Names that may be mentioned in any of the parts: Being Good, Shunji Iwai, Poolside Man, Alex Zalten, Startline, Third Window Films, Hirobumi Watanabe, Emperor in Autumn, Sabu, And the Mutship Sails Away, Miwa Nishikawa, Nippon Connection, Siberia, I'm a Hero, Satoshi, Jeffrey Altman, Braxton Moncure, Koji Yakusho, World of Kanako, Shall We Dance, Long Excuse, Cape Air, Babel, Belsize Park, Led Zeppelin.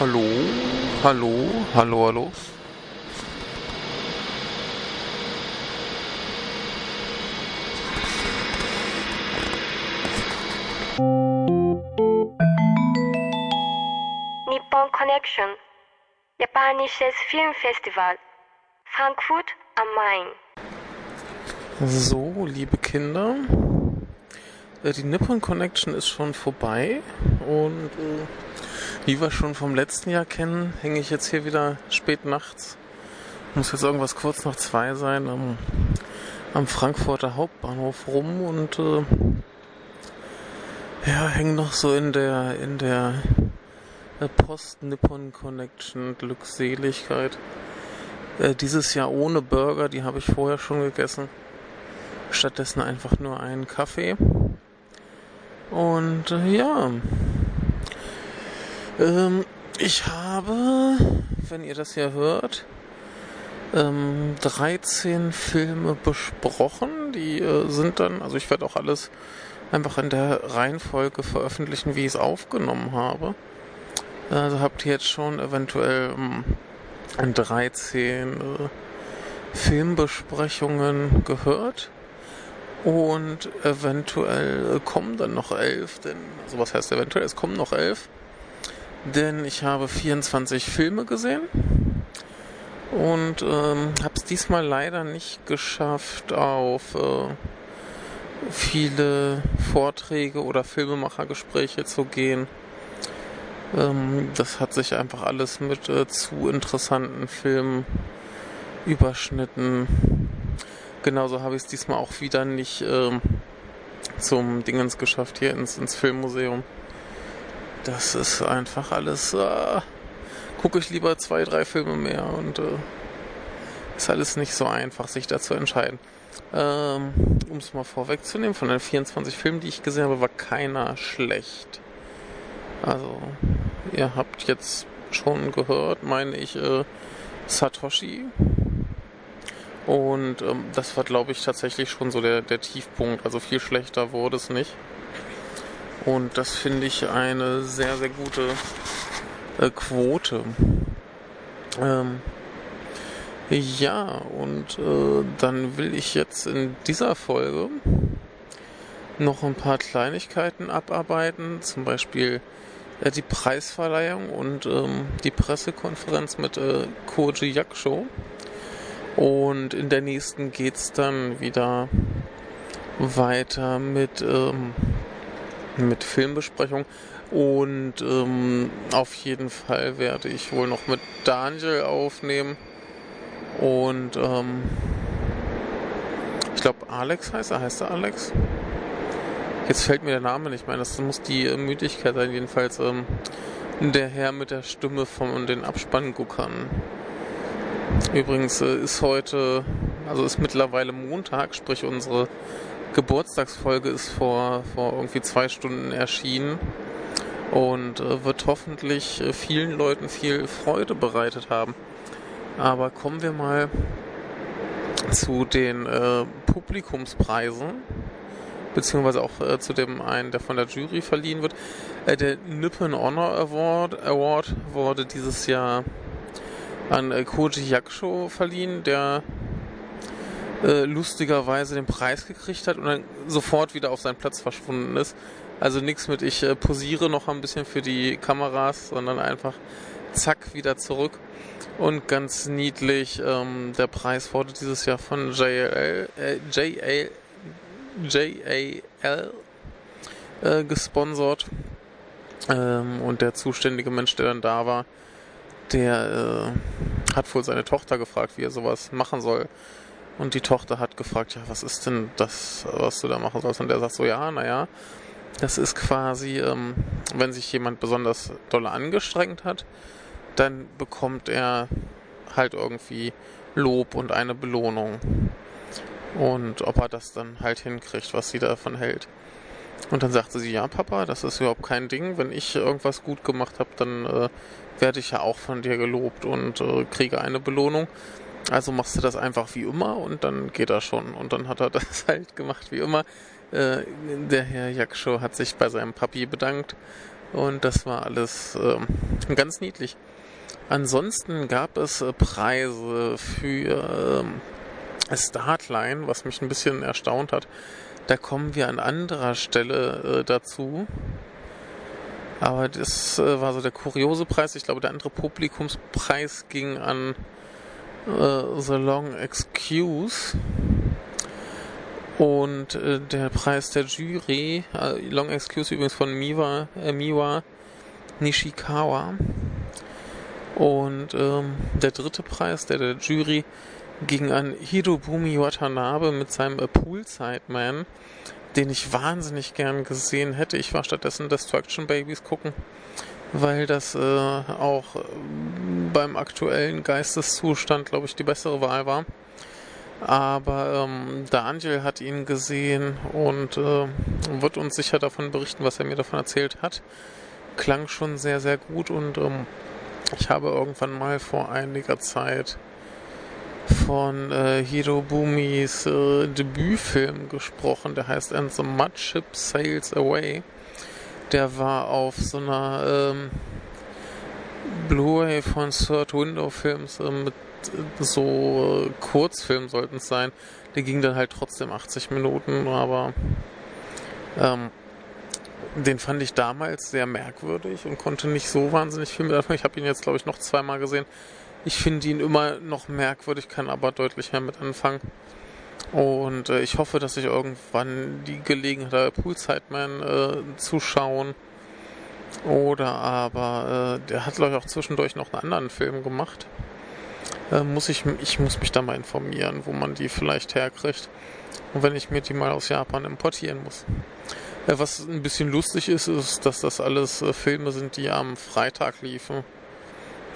Hallo? Hallo? Hallo, hallo? Nippon Connection, japanisches Filmfestival, Frankfurt am Main. So, liebe Kinder, die Nippon Connection ist schon vorbei und wie wir schon vom letzten Jahr kennen, hänge ich jetzt hier wieder spät nachts. Muss jetzt irgendwas kurz nach 2 sein am Frankfurter Hauptbahnhof rum und hänge noch so in der Post-Nippon-Connection Glückseligkeit. Dieses Jahr ohne Burger, die habe ich vorher schon gegessen. Stattdessen einfach nur einen Kaffee. Und ich habe, wenn ihr das hier hört, 13 Filme besprochen. Die sind dann, also ich werde auch alles einfach in der Reihenfolge veröffentlichen, wie ich es aufgenommen habe. Also habt ihr jetzt schon eventuell 13 Filmbesprechungen gehört und eventuell kommen dann noch 11, denn, also was heißt eventuell, es kommen noch 11, denn ich habe 24 Filme gesehen und habe es diesmal leider nicht geschafft, auf viele Vorträge oder Filmemachergespräche zu gehen. Das hat sich einfach alles mit zu interessanten Filmen überschnitten. Genauso habe ich es diesmal auch wieder nicht zum Dingens geschafft, hier ins Filmmuseum. Das ist einfach alles, gucke ich lieber 2, 3 Filme mehr und ist alles nicht so einfach, sich dazu entscheiden. Um es mal vorwegzunehmen, von den 24 Filmen, die ich gesehen habe, war keiner schlecht. Also, ihr habt jetzt schon gehört, meine ich, Satoshi. Und das war, glaube ich, tatsächlich schon so der Tiefpunkt. Also viel schlechter wurde es nicht. Und das finde ich eine sehr, sehr gute Quote. Dann will ich jetzt in dieser Folge noch ein paar Kleinigkeiten abarbeiten. Zum Beispiel die Preisverleihung und die Pressekonferenz mit Koji Yakusho. Und in der nächsten geht's dann wieder weiter mit Filmbesprechung. Und auf jeden Fall werde ich wohl noch mit Daniel aufnehmen. Und ich glaube Alex heißt er Alex? Jetzt fällt mir der Name nicht mehr, das muss die Müdigkeit sein, jedenfalls der Herr mit der Stimme von den Abspannguckern. Übrigens ist mittlerweile Montag, sprich unsere Geburtstagsfolge ist vor irgendwie 2 Stunden erschienen und wird hoffentlich vielen Leuten viel Freude bereitet haben. Aber kommen wir mal zu den Publikumspreisen. Beziehungsweise auch zu dem einen, der von der Jury verliehen wird. Der Nippon Honor Award wurde dieses Jahr an Koji Yakusho verliehen, der lustigerweise den Preis gekriegt hat und dann sofort wieder auf seinen Platz verschwunden ist. Also nichts mit ich posiere noch ein bisschen für die Kameras, sondern einfach zack wieder zurück. Und ganz niedlich, der Preis wurde dieses Jahr von JAL gesponsert und der zuständige Mensch, der dann da war, der hat wohl seine Tochter gefragt, wie er sowas machen soll, und die Tochter hat gefragt, ja, was ist denn das, was du da machen sollst, und der sagt so, das ist quasi, wenn sich jemand besonders doll angestrengt hat, dann bekommt er halt irgendwie Lob und eine Belohnung. Und ob er das dann halt hinkriegt, was sie davon hält. Und dann sagte sie, ja Papa, das ist überhaupt kein Ding. Wenn ich irgendwas gut gemacht habe, dann werde ich ja auch von dir gelobt und kriege eine Belohnung. Also machst du das einfach wie immer und dann geht er schon. Und dann hat er das halt gemacht wie immer. Der Herr Yakusho hat sich bei seinem Papi bedankt Und das war alles ganz niedlich. Ansonsten gab es Preise für Startline, was mich ein bisschen erstaunt hat. Da kommen wir an anderer Stelle dazu. Aber das war so der kuriose Preis. Ich glaube, der andere Publikumspreis ging an The Long Excuse. Und der Preis der Jury, Long Excuse übrigens von Miwa Nishikawa. Und der dritte Preis, der Jury, ging an Hirobumi Watanabe mit seinem Poolside Man, den ich wahnsinnig gern gesehen hätte. Ich war stattdessen Destruction Babies gucken, weil das auch beim aktuellen Geisteszustand, glaube ich, die bessere Wahl war. Aber Daniel hat ihn gesehen und wird uns sicher davon berichten, was er mir davon erzählt hat. Klang schon sehr, sehr gut und ich habe irgendwann mal vor einiger Zeit von Hirobumis Debütfilm gesprochen, der heißt And the Mutship Sails Away. Der war auf so einer Blu-ray von Third Window Films mit so Kurzfilm sollten es sein. Der ging dann halt trotzdem 80 Minuten, aber den fand ich damals sehr merkwürdig und konnte nicht so wahnsinnig viel mit anfangen. Ich habe ihn jetzt, glaube ich, noch zweimal gesehen. Ich finde ihn immer noch merkwürdig, kann aber deutlich mehr mit anfangen. Und ich hoffe, dass ich irgendwann die Gelegenheit habe, Poolside Man zu schauen. Oder aber, der hat, glaube ich, auch zwischendurch noch einen anderen Film gemacht. Ich muss mich da mal informieren, wo man die vielleicht herkriegt. Und wenn ich mir die mal aus Japan importieren muss. Was ein bisschen lustig ist, ist, dass das alles Filme sind, die am Freitag liefen.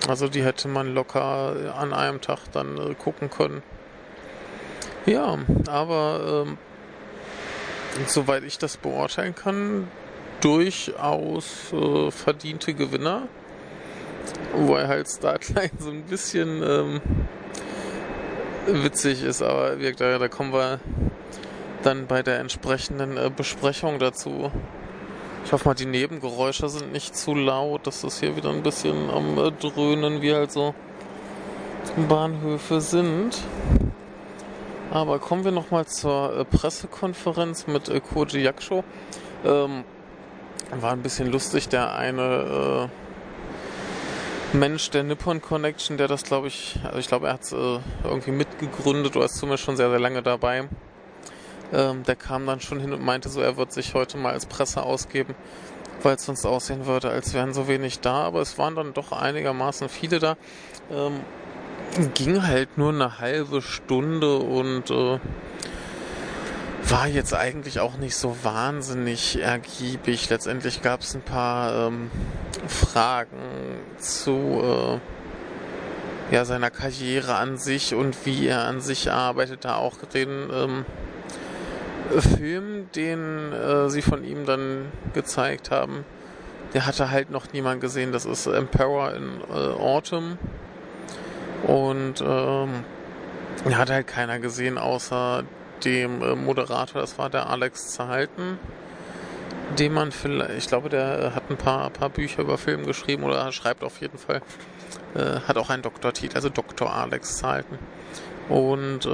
Also die hätte man locker an einem Tag dann gucken können. Ja, aber soweit ich das beurteilen kann, durchaus verdiente Gewinner. Wobei halt Startline so ein bisschen witzig ist, aber da kommen wir dann bei der entsprechenden Besprechung dazu. Ich hoffe mal, die Nebengeräusche sind nicht zu laut. Das ist hier wieder ein bisschen am Dröhnen, wie halt so Bahnhöfe sind. Aber kommen wir nochmal zur Pressekonferenz mit Koji Yakusho. War ein bisschen lustig, der eine Mensch der Nippon Connection, der das, glaube ich, also ich glaube, er hat es irgendwie mitgegründet oder ist zumindest schon sehr, sehr lange dabei. Der kam dann schon hin und meinte so, er wird sich heute mal als Presse ausgeben, weil es sonst aussehen würde, als wären so wenig da. Aber es waren dann doch einigermaßen viele da. Ging halt nur eine halbe Stunde und war jetzt eigentlich auch nicht so wahnsinnig ergiebig. Letztendlich gab es ein paar Fragen zu seiner Karriere an sich und wie er an sich arbeitet. Da auch den Film, den sie von ihm dann gezeigt haben, der hatte halt noch niemand gesehen. Das ist Emperor in Autumn und den hat halt keiner gesehen außer dem Moderator. Das war der Alex Zalten, den man vielleicht, ich glaube, der hat ein paar Bücher über Film geschrieben oder schreibt auf jeden Fall, hat auch einen Doktortitel, also Dr. Alex Zalten. Und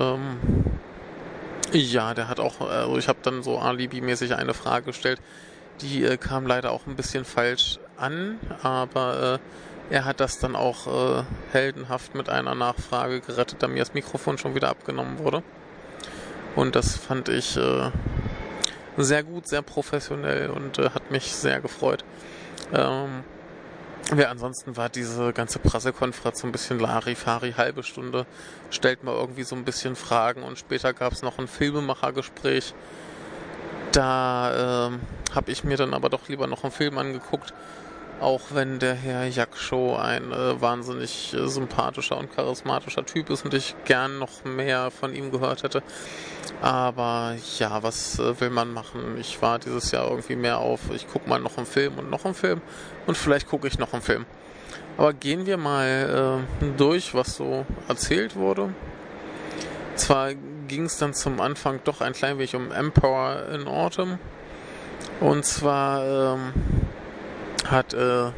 ja, der hat auch, also ich habe dann so alibi-mäßig eine Frage gestellt, die kam leider auch ein bisschen falsch an, aber er hat das dann auch heldenhaft mit einer Nachfrage gerettet, da mir das Mikrofon schon wieder abgenommen wurde. Und das fand ich sehr gut, sehr professionell und hat mich sehr gefreut. Ansonsten war diese ganze Pressekonferenz so ein bisschen Larifari, halbe Stunde, stellt mal irgendwie so ein bisschen Fragen und später gab es noch ein Filmemachergespräch. Da habe ich mir dann aber doch lieber noch einen Film angeguckt, auch wenn der Herr Yakusho ein wahnsinnig sympathischer und charismatischer Typ ist und ich gern noch mehr von ihm gehört hätte. Aber ja, was will man machen? Ich war dieses Jahr irgendwie mehr auf, ich gucke mal noch einen Film und vielleicht gucke ich noch einen Film. Aber gehen wir mal durch, was so erzählt wurde. Zwar ging es dann zum Anfang doch ein klein wenig um Emperor in Autumn. Und zwar hat der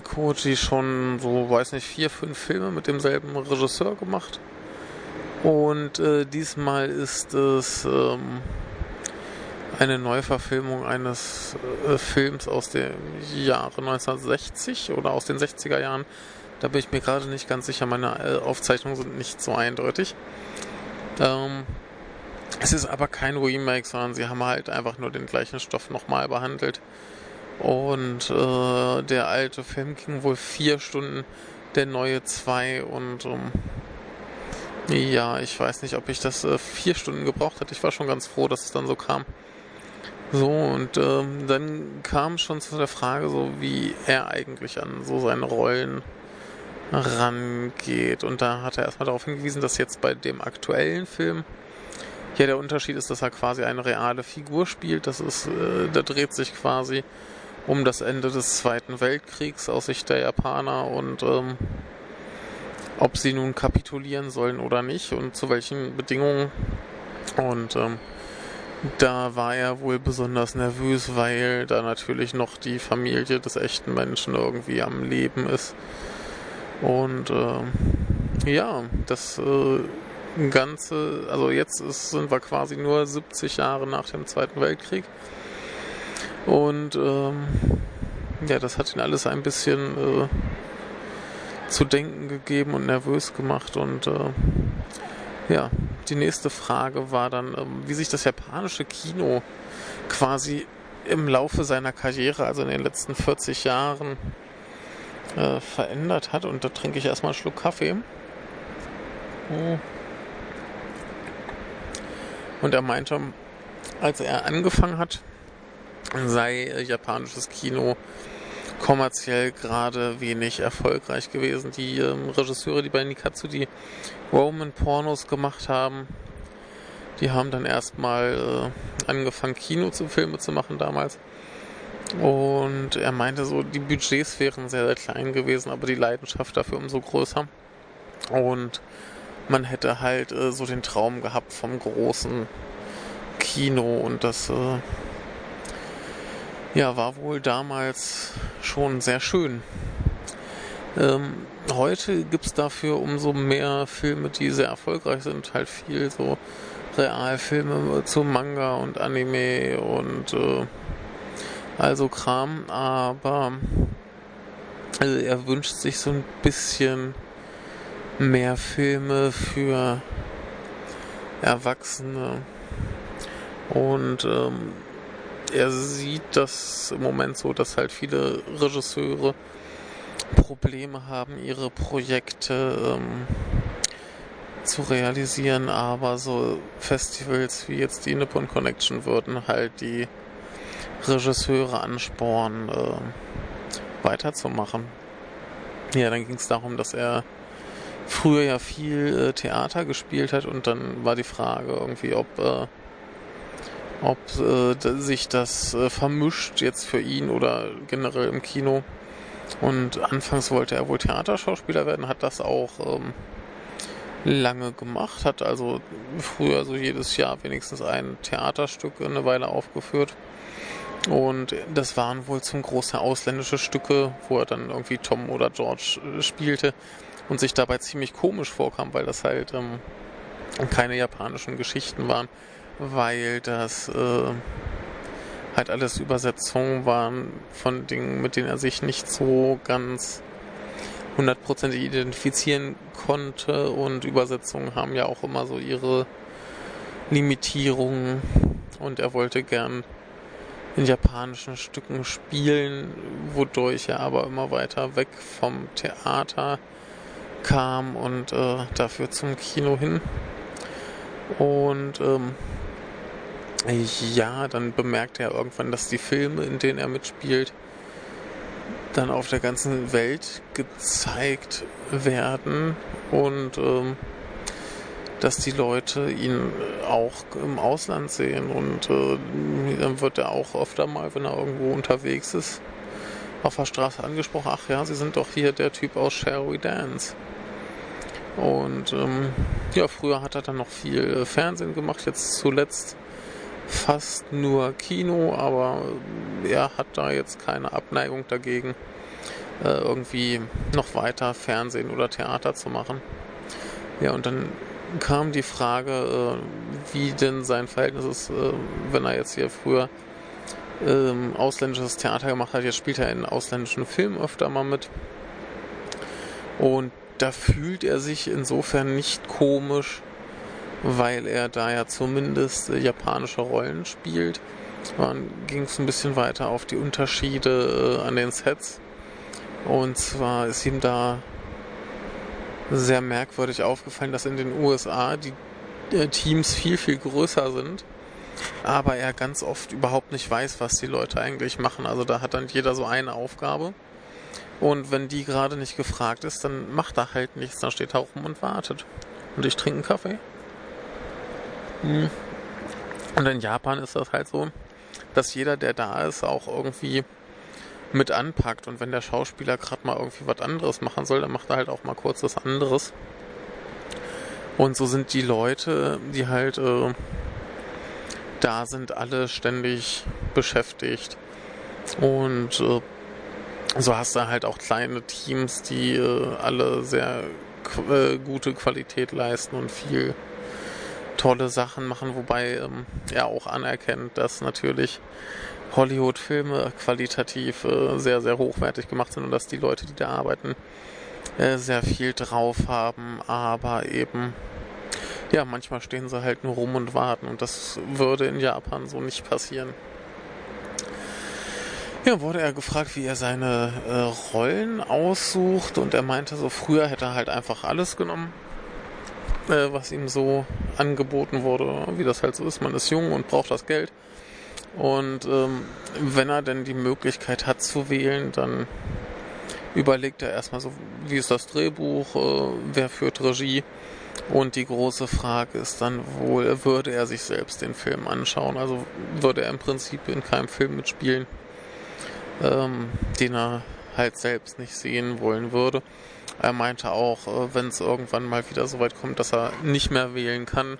Koji schon so, weiß nicht, 4, 5 Filme mit demselben Regisseur gemacht. Und diesmal ist es eine Neuverfilmung eines Films aus dem Jahre 1960 oder aus den 60er Jahren. Da bin ich mir gerade nicht ganz sicher, meine Aufzeichnungen sind nicht so eindeutig. Es ist aber kein Remake, sondern sie haben halt einfach nur den gleichen Stoff nochmal behandelt. Und der alte Film ging wohl 4 Stunden, der neue 2 und ja, ich weiß nicht, ob ich das 4 Stunden gebraucht hätte. Ich war schon ganz froh, dass es dann so kam. So, und dann kam schon zu der Frage, so wie er eigentlich an so seine Rollen rangeht. Und da hat er erstmal darauf hingewiesen, dass jetzt bei dem aktuellen Film ja der Unterschied ist, dass er quasi eine reale Figur spielt. Das ist, da dreht sich quasi um das Ende des Zweiten Weltkriegs aus Sicht der Japaner und ob sie nun kapitulieren sollen oder nicht und zu welchen Bedingungen. Und da war er wohl besonders nervös, weil da natürlich noch die Familie des echten Menschen irgendwie am Leben ist. Und ja, das Ganze, also jetzt sind wir quasi nur 70 Jahre nach dem Zweiten Weltkrieg. Und ja, das hat ihn alles ein bisschen zu denken gegeben und nervös gemacht. Und ja, die nächste Frage war dann, wie sich das japanische Kino quasi im Laufe seiner Karriere, also in den letzten 40 Jahren, verändert hat. Und da trinke ich erstmal einen Schluck Kaffee. Und er meinte, als er angefangen hat, sei japanisches Kino kommerziell gerade wenig erfolgreich gewesen. Die Regisseure, die bei Nikatsu die Roman-Pornos gemacht haben, die haben dann erstmal angefangen, Kinofilme zu machen damals. Und er meinte so, die Budgets wären sehr, sehr klein gewesen, aber die Leidenschaft dafür umso größer. Und man hätte halt so den Traum gehabt vom großen Kino und das ja, war wohl damals schon sehr schön. Heute gibt's dafür umso mehr Filme, die sehr erfolgreich sind. Halt viel so Realfilme zu Manga und Anime und also Kram. Aber also er wünscht sich so ein bisschen mehr Filme für Erwachsene. Und er sieht das im Moment so, dass halt viele Regisseure Probleme haben, ihre Projekte zu realisieren, aber so Festivals wie jetzt die Nippon Connection würden halt die Regisseure anspornen, weiterzumachen. Ja, dann ging es darum, dass er früher ja viel Theater gespielt hat und dann war die Frage irgendwie, ob sich das vermischt jetzt für ihn oder generell im Kino. Und anfangs wollte er wohl Theaterschauspieler werden, hat das auch lange gemacht, hat also früher so jedes Jahr wenigstens ein Theaterstück eine Weile aufgeführt. Und das waren wohl zum Großteil ausländische Stücke, wo er dann irgendwie Tom oder George spielte und sich dabei ziemlich komisch vorkam, weil das halt keine japanischen Geschichten waren, weil das halt alles Übersetzungen waren von Dingen, mit denen er sich nicht so ganz 100% identifizieren konnte, und Übersetzungen haben ja auch immer so ihre Limitierungen, und er wollte gern in japanischen Stücken spielen, wodurch er aber immer weiter weg vom Theater kam und dafür zum Kino hin. Und ja, dann bemerkt er irgendwann, dass die Filme, in denen er mitspielt, dann auf der ganzen Welt gezeigt werden und dass die Leute ihn auch im Ausland sehen. Und dann wird er auch öfter mal, wenn er irgendwo unterwegs ist, auf der Straße angesprochen: Ach ja, Sie sind doch hier der Typ aus Shall We Dance. Und ja, früher hat er dann noch viel Fernsehen gemacht, jetzt zuletzt fast nur Kino, aber er hat da jetzt keine Abneigung dagegen, irgendwie noch weiter Fernsehen oder Theater zu machen. Ja, und dann kam die Frage, wie denn sein Verhältnis ist, wenn er jetzt hier früher ausländisches Theater gemacht hat. Jetzt spielt er in ausländischen Filmen öfter mal mit. Und da fühlt er sich insofern nicht komisch, weil er da ja zumindest japanische Rollen spielt. Dann ging es ein bisschen weiter auf die Unterschiede an den Sets. Und zwar ist ihm da sehr merkwürdig aufgefallen, dass in den USA die Teams viel, viel größer sind, aber er ganz oft überhaupt nicht weiß, was die Leute eigentlich machen. Also da hat dann jeder so eine Aufgabe. Und wenn die gerade nicht gefragt ist, dann macht er halt nichts, dann steht er rum und wartet. Und ich trinke einen Kaffee. Und in Japan ist das halt so, dass jeder, der da ist, auch irgendwie mit anpackt. Und wenn der Schauspieler gerade mal irgendwie was anderes machen soll, dann macht er halt auch mal kurz was anderes. Und so sind die Leute, die halt da sind, alle ständig beschäftigt. Und so hast du halt auch kleine Teams, die alle sehr gute Qualität leisten und viel tolle Sachen machen, wobei er auch anerkennt, dass natürlich Hollywood-Filme qualitativ sehr, sehr hochwertig gemacht sind und dass die Leute, die da arbeiten, sehr viel drauf haben, aber eben, ja, manchmal stehen sie halt nur rum und warten und das würde in Japan so nicht passieren. Ja, wurde er gefragt, wie er seine Rollen aussucht und er meinte, so früher hätte er halt einfach alles genommen, was ihm so angeboten wurde, wie das halt so ist, man ist jung und braucht das Geld. Und wenn er denn die Möglichkeit hat zu wählen, dann überlegt er erstmal so, wie ist das Drehbuch, wer führt Regie und die große Frage ist dann wohl, würde er sich selbst den Film anschauen, also würde er im Prinzip in keinem Film mitspielen, den er halt selbst nicht sehen wollen würde. Er meinte auch, wenn es irgendwann mal wieder so weit kommt, dass er nicht mehr wählen kann,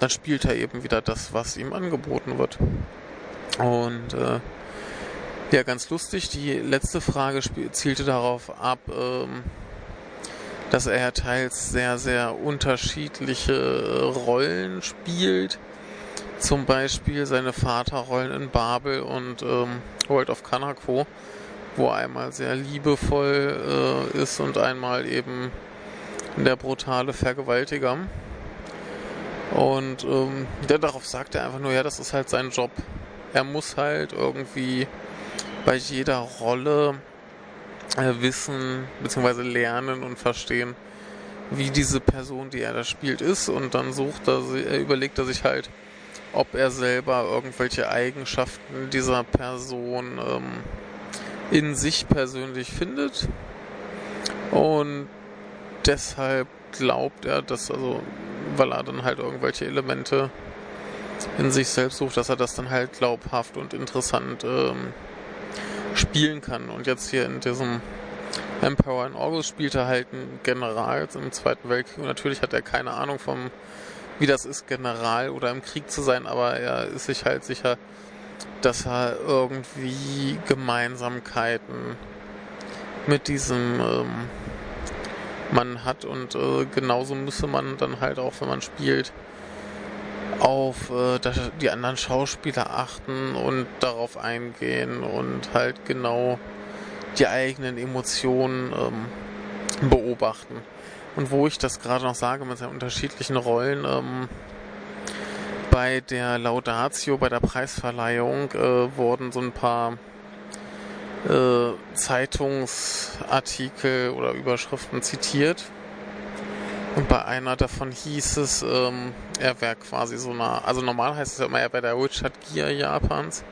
dann spielt er eben wieder das, was ihm angeboten wird. Und ja, ganz lustig, die letzte Frage zielte darauf ab, dass er teils sehr, sehr unterschiedliche Rollen spielt. Zum Beispiel seine Vaterrollen in Babel und World of Kanako, wo er einmal sehr liebevoll ist und einmal eben der brutale Vergewaltiger. Und darauf sagt er einfach nur, ja, das ist halt sein Job. Er muss halt irgendwie bei jeder Rolle wissen bzw. lernen und verstehen, wie diese Person, die er da spielt, ist. Und dann überlegt er sich halt, ob er selber irgendwelche Eigenschaften dieser Person in sich persönlich findet. Und deshalb glaubt er, dass, also weil er dann halt irgendwelche Elemente in sich selbst sucht, dass er das dann halt glaubhaft und interessant spielen kann. Und jetzt hier in diesem Emperor in Autumn spielt er halt einen General im Zweiten Weltkrieg und natürlich hat er keine Ahnung vom, wie das ist, General oder im Krieg zu sein, aber er ist sich halt sicher, dass er irgendwie Gemeinsamkeiten mit diesem man hat und genauso müsse man dann halt auch, wenn man spielt, auf die anderen Schauspieler achten und darauf eingehen und halt genau die eigenen Emotionen beobachten. Und wo ich das gerade noch sage mit seinen unterschiedlichen Rollen, bei der Laudatio, bei der Preisverleihung wurden so ein paar Zeitungsartikel oder Überschriften zitiert und bei einer davon hieß es, er wäre quasi so nah, also normal heißt es ja immer, er wäre der Richard Gere Japans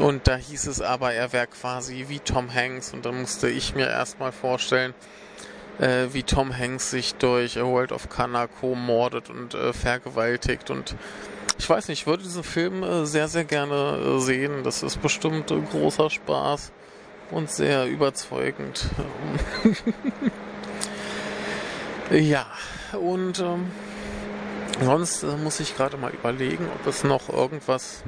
und da hieß es aber, er wäre quasi wie Tom Hanks und dann musste ich mir erstmal vorstellen, wie Tom Hanks sich durch World of Kanako mordet und vergewaltigt und ich weiß nicht, ich würde diesen Film sehr, sehr gerne sehen. Das ist bestimmt großer Spaß und sehr überzeugend. Ja, und Sonst muss ich gerade mal überlegen, ob es noch irgendwas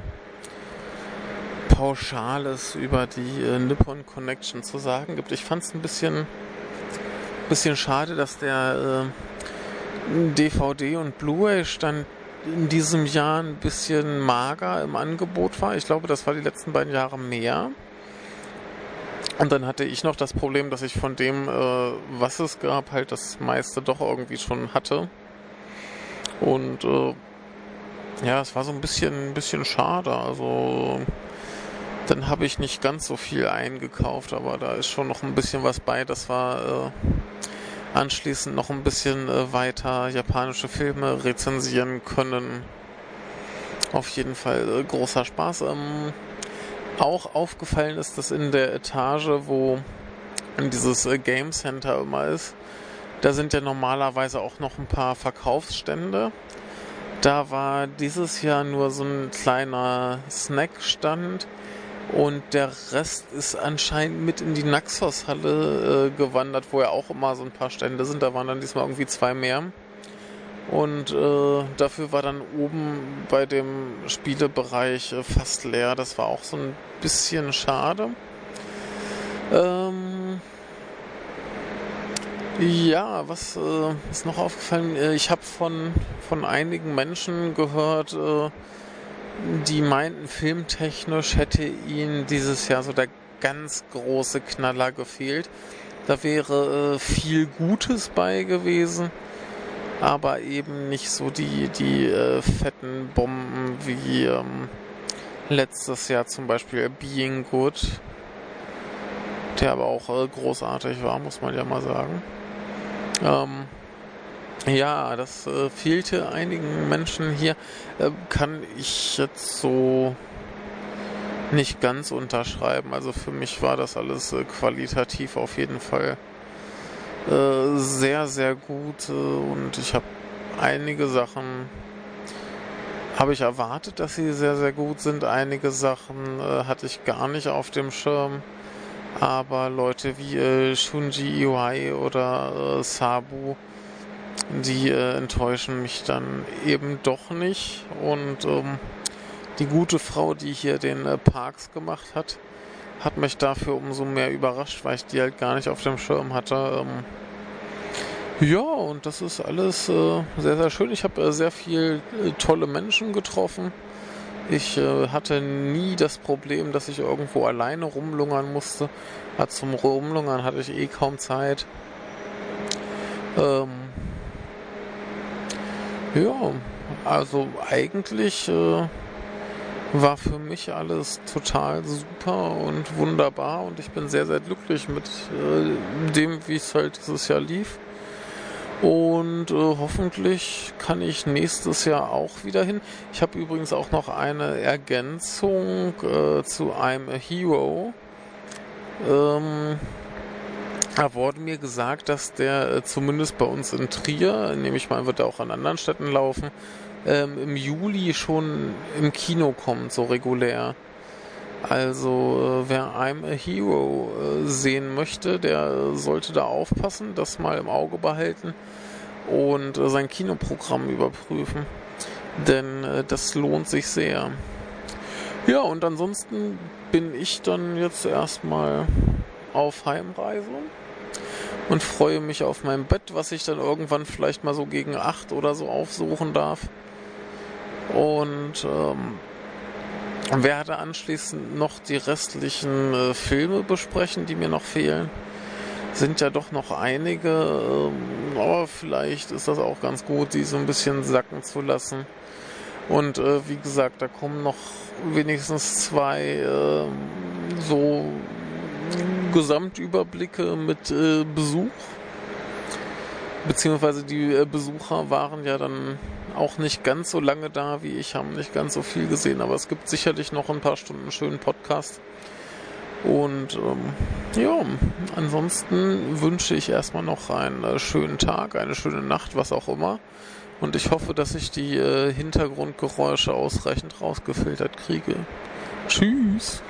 Pauschales über die Nippon Connection zu sagen gibt. Ich fand es ein bisschen schade, dass der DVD- und Blu-ray-Stand in diesem Jahr ein bisschen mager im Angebot war. Ich glaube, das war die letzten beiden Jahre mehr. Und dann hatte ich noch das Problem, dass ich von dem, was es gab, halt das meiste doch irgendwie schon hatte. Und ja, es war so ein bisschen schade. Also dann habe ich nicht ganz so viel eingekauft, aber da ist schon noch ein bisschen was bei. Das war anschließend noch ein bisschen weiter japanische Filme rezensieren können. Auf jeden Fall großer Spaß. Auch aufgefallen ist, dass in der Etage, wo dieses Game Center immer ist, da sind ja normalerweise auch noch ein paar Verkaufsstände. Da war dieses Jahr nur so ein kleiner Snackstand und der Rest ist anscheinend mit in die Naxos-Halle gewandert, wo ja auch immer so ein paar Stände sind. Da waren dann diesmal irgendwie 2 mehr. Und dafür war dann oben bei dem Spielebereich fast leer. Das war auch so ein bisschen schade. Ja, was ist noch aufgefallen? Ich habe von einigen Menschen gehört, die meinten, filmtechnisch hätte ihnen dieses Jahr so der ganz große Knaller gefehlt. Da wäre viel Gutes bei gewesen, aber eben nicht so die fetten Bomben wie letztes Jahr zum Beispiel Being Good, der aber auch großartig war, muss man ja mal sagen. Ja, das fehlte einigen Menschen hier. Kann ich jetzt so nicht ganz unterschreiben. Also für mich war das alles qualitativ auf jeden Fall sehr, sehr gut, und ich habe einige Sachen habe ich erwartet, dass sie sehr, sehr gut sind. Einige Sachen hatte ich gar nicht auf dem Schirm, aber Leute wie Shunji Iwai oder Sabu, die enttäuschen mich dann eben doch nicht, und die gute Frau, die hier den Parks gemacht hat mich dafür umso mehr überrascht, weil ich die halt gar nicht auf dem Schirm hatte. Ja, und das ist alles sehr, sehr schön. Ich habe sehr viel tolle Menschen getroffen. Ich hatte nie das Problem, dass ich irgendwo alleine rumlungern musste. Zum Rumlungern hatte ich eh kaum Zeit. Ja, also eigentlich war für mich alles total super und wunderbar, und ich bin sehr, sehr glücklich mit dem, wie es halt dieses Jahr lief, und hoffentlich kann ich nächstes Jahr auch wieder hin. Ich habe übrigens auch noch eine Ergänzung zu I'm a Hero. Da wurde mir gesagt, dass der zumindest bei uns in Trier, nehme ich mal, wird er auch an anderen Städten laufen, im Juli schon im Kino kommt, so regulär. Also wer I'm a Hero sehen möchte, der sollte da aufpassen, das mal im Auge behalten und sein Kinoprogramm überprüfen, denn das lohnt sich sehr. Ja, und ansonsten bin ich dann jetzt erstmal auf Heimreise und freue mich auf mein Bett, was ich dann irgendwann vielleicht mal so gegen 8 oder so aufsuchen darf. Und werde anschließend noch die restlichen Filme besprechen, die mir noch fehlen. Sind ja doch noch einige, aber vielleicht ist das auch ganz gut, die so ein bisschen sacken zu lassen. Und wie gesagt, da kommen noch wenigstens 2 so Gesamtüberblicke mit Besuch. Beziehungsweise die Besucher waren ja dann auch nicht ganz so lange da wie ich, haben nicht ganz so viel gesehen, aber es gibt sicherlich noch ein paar Stunden schönen Podcast. Und ja, ansonsten wünsche ich erstmal noch einen schönen Tag, eine schöne Nacht, was auch immer. Und ich hoffe, dass ich die Hintergrundgeräusche ausreichend rausgefiltert kriege. Tschüss!